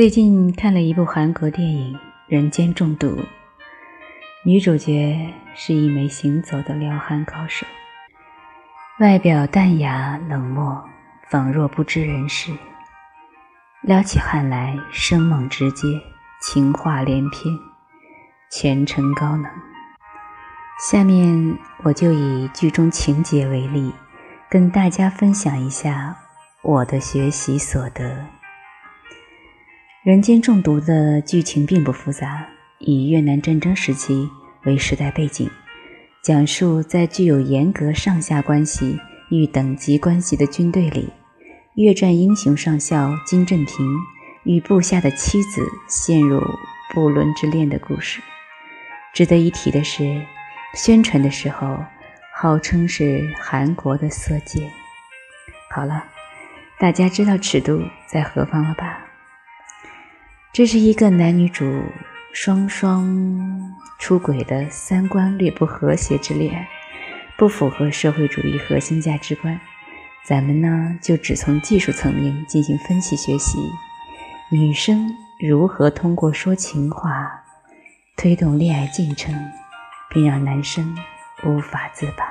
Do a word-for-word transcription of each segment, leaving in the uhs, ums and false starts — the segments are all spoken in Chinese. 最近看了一部韩国电影《人间中毒》，女主角是一枚行走的撩汉高手，外表淡雅冷漠，仿若不知人事，撩起汉来生猛直接，情话连篇，全程高能。下面我就以剧中情节为例，跟大家分享一下我的学习所得。人间中毒的剧情并不复杂，以越南战争时期为时代背景，讲述在具有严格上下关系与等级关系的军队里，越战英雄上校金振平与部下的妻子陷入不伦之恋的故事。值得一提的是，宣传的时候号称是韩国的色戒。好了，大家知道尺度在何方了吧？这是一个男女主双双出轨的三观略不和谐之恋，不符合社会主义核心价值观。咱们呢，就只从技术层面进行分析学习，女生如何通过说情话推动恋爱进程，并让男生无法自拔。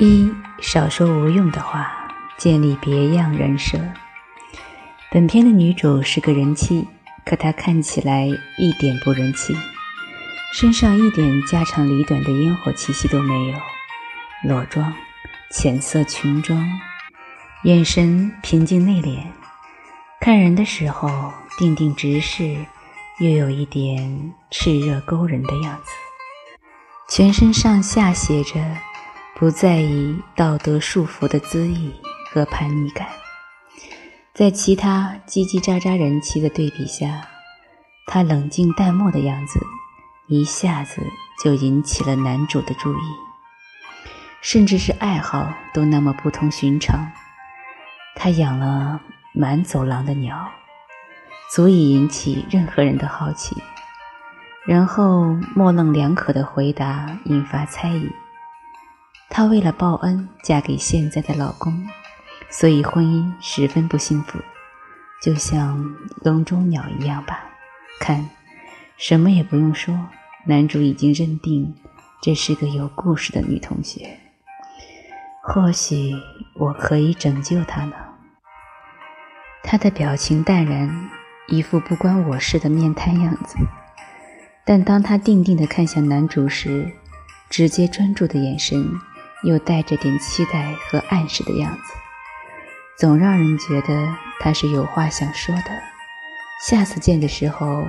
一、少说无用的话，建立别样人设。本片的女主是个人妻，可她看起来一点不人气，身上一点家长里短的烟火气息都没有，裸妆、浅色裙装，眼神平静内敛，看人的时候定定直视，又有一点炽热勾人的样子，全身上下写着不在意道德束缚的恣意和叛逆感。在其他叽叽喳喳人妻的对比下，他冷静淡漠的样子一下子就引起了男主的注意，甚至是爱好都那么不同寻常。他养了满走廊的鸟，足以引起任何人的好奇，然后模棱两可的回答引发猜疑。他为了报恩嫁给现在的老公，所以婚姻十分不幸福，就像笼中鸟一样吧。看，什么也不用说，男主已经认定这是个有故事的女同学。或许我可以拯救她呢。她的表情淡然，一副不关我事的面瘫样子，但当她定定地看向男主时，直接专注的眼神又带着点期待和暗示的样子，总让人觉得他是有话想说的，下次见的时候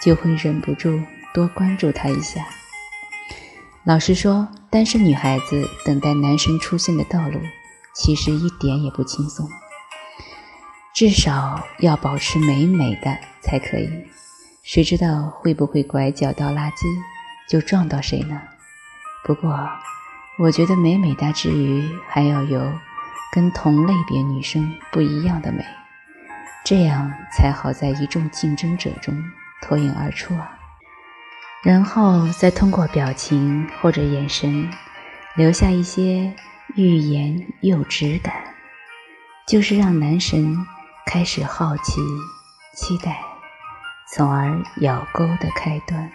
就会忍不住多关注他一下。老实说，单身女孩子等待男神出现的道路其实一点也不轻松，至少要保持美美的才可以，谁知道会不会拐角倒垃圾就撞到谁呢？不过我觉得美美哒之余，还要有跟同类别女生不一样的美，这样才好在一众竞争者中脱颖而出啊。然后再通过表情或者眼神留下一些欲言又止感，就是让男神开始好奇期待，从而咬钩的开端。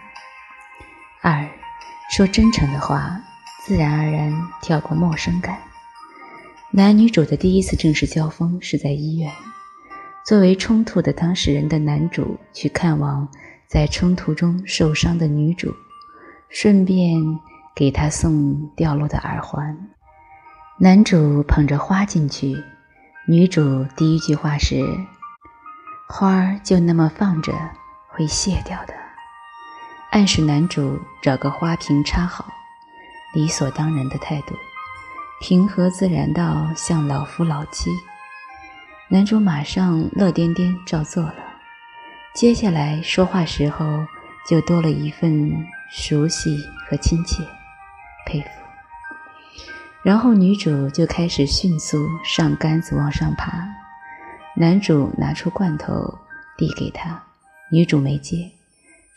二、说真诚的话，自然而然跳过陌生感。男女主的第一次正式交锋是在医院，作为冲突的当事人的男主去看望在冲突中受伤的女主，顺便给她送掉落的耳环。男主捧着花进去，女主第一句话是：花就那么放着会谢掉的，暗示男主找个花瓶插好，理所当然的态度，平和自然到像老夫老妻。男主马上乐颠颠照做了，接下来说话时候就多了一份熟悉和亲切，佩服。然后女主就开始迅速上杆子往上爬，男主拿出罐头递给她，女主没接，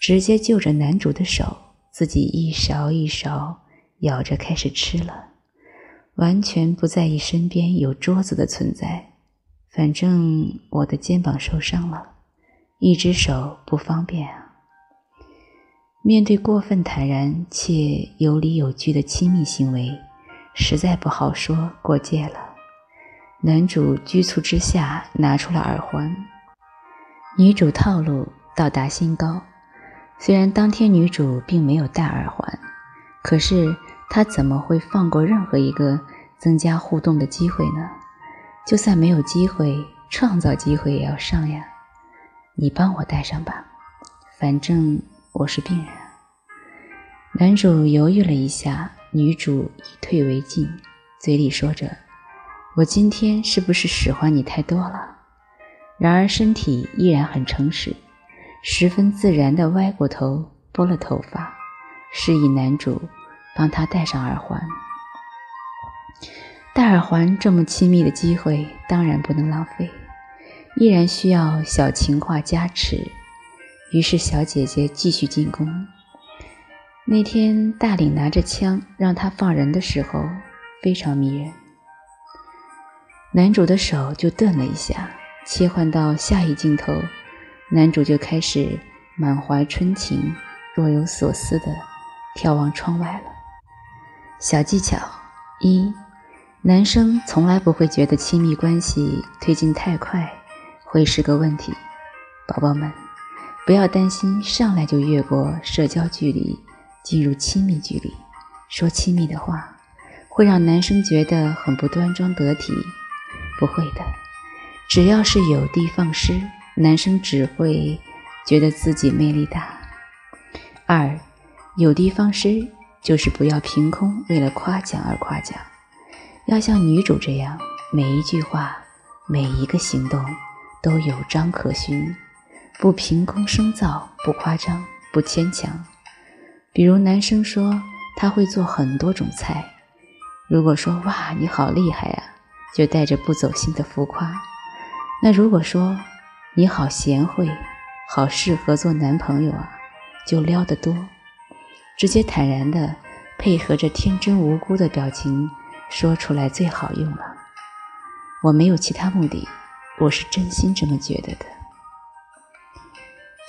直接就着男主的手，自己一勺一勺咬着开始吃了，完全不在意身边有桌子的存在。反正我的肩膀受伤了，一只手不方便啊。面对过分坦然且有理有据的亲密行为，实在不好说过界了。男主拘促之下拿出了耳环，女主套路到达新高。虽然当天女主并没有戴耳环，可是她怎么会放过任何一个增加互动的机会呢？就算没有机会，创造机会也要上呀。你帮我戴上吧，反正我是病人。男主犹豫了一下，女主以退为进，嘴里说着我今天是不是使唤你太多了。然而身体依然很诚实，十分自然地歪过头拨了头发，示意男主帮他戴上耳环。戴耳环这么亲密的机会当然不能浪费，依然需要小情话加持。于是小姐姐继续进攻。那天大领拿着枪让他放人的时候非常迷人，男主的手就顿了一下。切换到下一镜头，男主就开始满怀春情若有所思地眺望窗外了。小技巧一，男生从来不会觉得亲密关系推进太快会是个问题，宝宝们不要担心上来就越过社交距离进入亲密距离，说亲密的话会让男生觉得很不端庄得体，不会的。只要是有的放矢，男生只会觉得自己魅力大。二，有的放矢就是不要凭空为了夸奖而夸奖，要像女主这样，每一句话每一个行动都有章可循，不凭空生造，不夸张，不牵强。比如男生说他会做很多种菜，如果说哇你好厉害啊，就带着不走心的浮夸。那如果说你好贤惠，好适合做男朋友啊，就撩得多，直接坦然地配合着天真无辜的表情说出来最好用了。我没有其他目的，我是真心这么觉得的。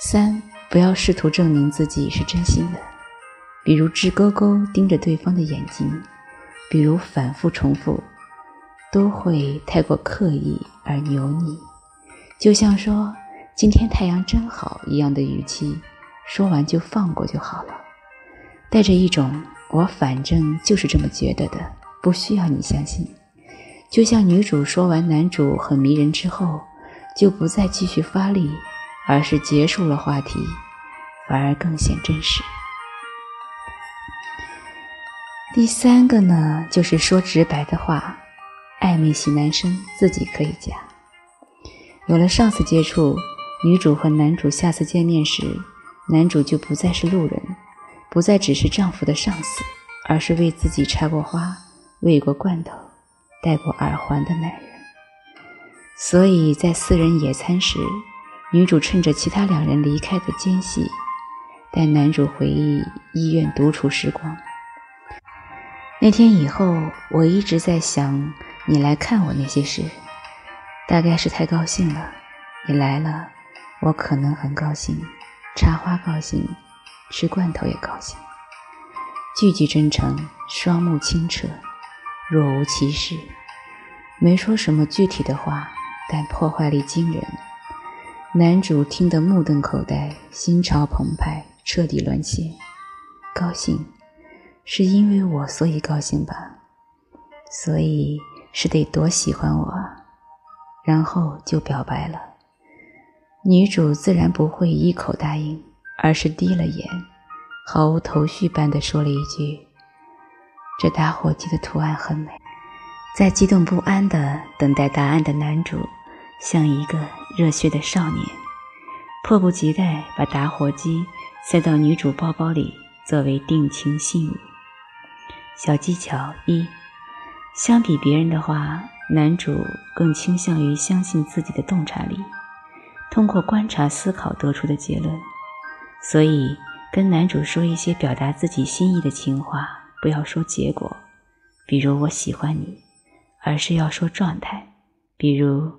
三，不要试图证明自己是真心的，比如直勾勾盯着对方的眼睛，比如反复重复，都会太过刻意而油腻。就像说今天太阳真好一样的语气，说完就放过就好了，带着一种我反正就是这么觉得的，不需要你相信。就像女主说完男主很迷人之后就不再继续发力，而是结束了话题，反而更显真实。第三个呢，就是说直白的话，暧昧系男生自己可以加。有了上次接触，女主和男主下次见面时，男主就不再是路人，不再只是丈夫的上司，而是为自己插过花、喂过罐头、戴过耳环的男人。所以在私人野餐时，女主趁着其他两人离开的间隙，带男主回忆医院独处时光。那天以后，我一直在想你来看我那些事，大概是太高兴了，你来了，我可能很高兴，插花高兴，吃罐头也高兴，句句真诚，双目清澈，若无其事，没说什么具体的话，但破坏力惊人。男主听得目瞪口呆，心潮澎湃，彻底沦陷。高兴，是因为我所以高兴吧，所以是得多喜欢我啊。然后就表白了，女主自然不会一口答应，而是低了眼，毫无头绪般地说了一句：“这打火机的图案很美。”在激动不安地等待答案的男主，像一个热血的少年，迫不及待把打火机塞到女主包包里，作为定情信物。小技巧一，相比别人的话，男主更倾向于相信自己的洞察力，通过观察思考得出的结论。所以跟男主说一些表达自己心意的情话，不要说结果，比如我喜欢你，而是要说状态，比如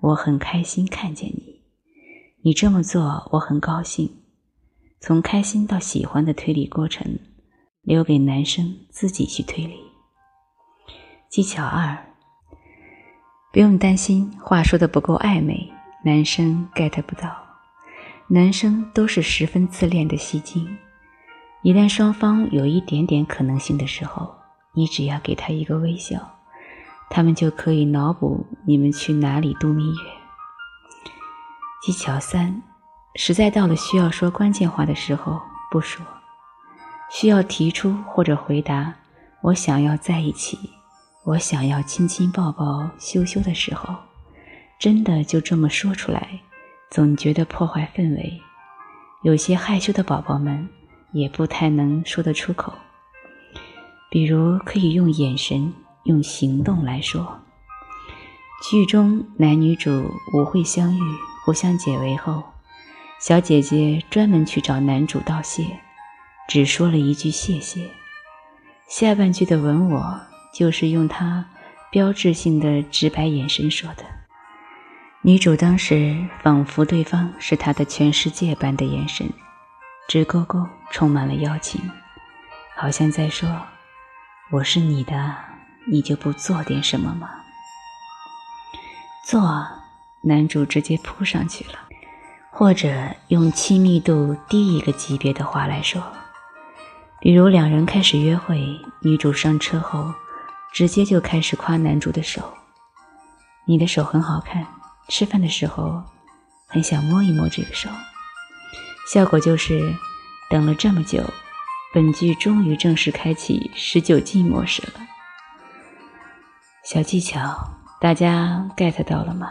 我很开心看见你。你这么做我很高兴。从开心到喜欢的推理过程，留给男生自己去推理。技巧二，不用担心话说的不够暧昧，男生 get 不到。男生都是十分自恋的戏精，一旦双方有一点点可能性的时候，你只要给他一个微笑，他们就可以脑补你们去哪里度蜜月。技巧三，实在到了需要说关键话的时候不说，需要提出或者回答我想要在一起，我想要亲亲抱抱羞羞的时候，真的就这么说出来，总觉得破坏氛围。有些害羞的宝宝们也不太能说得出口，比如可以用眼神用行动来说。剧中男女主舞会相遇，互相解围后，小姐姐专门去找男主道谢，只说了一句谢谢。下半句的吻我就是用她标志性的直白眼神说的。女主当时仿佛对方是她的全世界般的眼神，直勾勾充满了邀请，好像在说我是你的，你就不做点什么吗？做，男主直接扑上去了。或者用亲密度低一个级别的话来说，比如两人开始约会，女主上车后直接就开始夸男主的手，你的手很好看，吃饭的时候很想摸一摸这个手。效果就是等了这么久，本剧终于正式开启十九禁模式了。小技巧，大家 get 到了吗？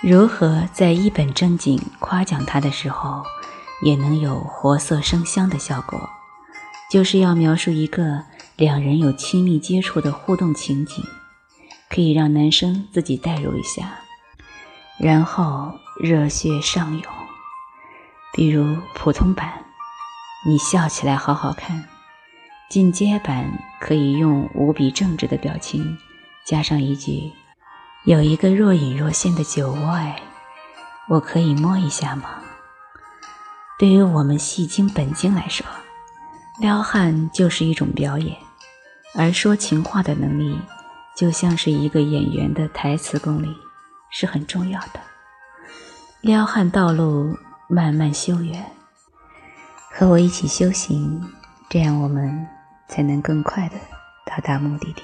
如何在一本正经夸奖他的时候也能有活色生香的效果，就是要描述一个两人有亲密接触的互动情景，可以让男生自己代入一下，然后热血上涌。比如普通版你笑起来好好看，进阶版可以用无比正直的表情加上一句有一个若隐若现的酒窝，哎，我可以摸一下吗？对于我们戏精本精来说，撩汉就是一种表演，而说情话的能力就像是一个演员的台词功力，是很重要的。撩汉道路慢慢修远，和我一起修行，这样我们才能更快地到达目的地。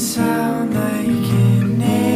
Sound like an angel.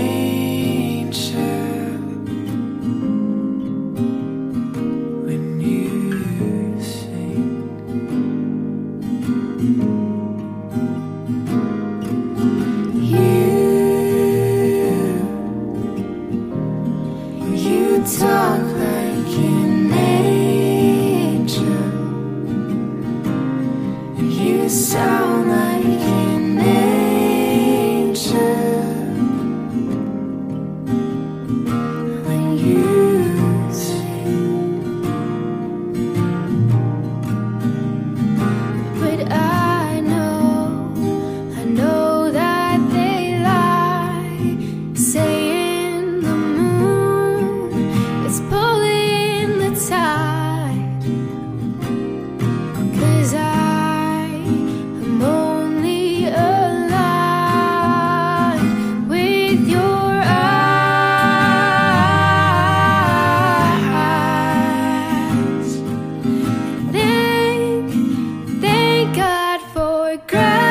regret.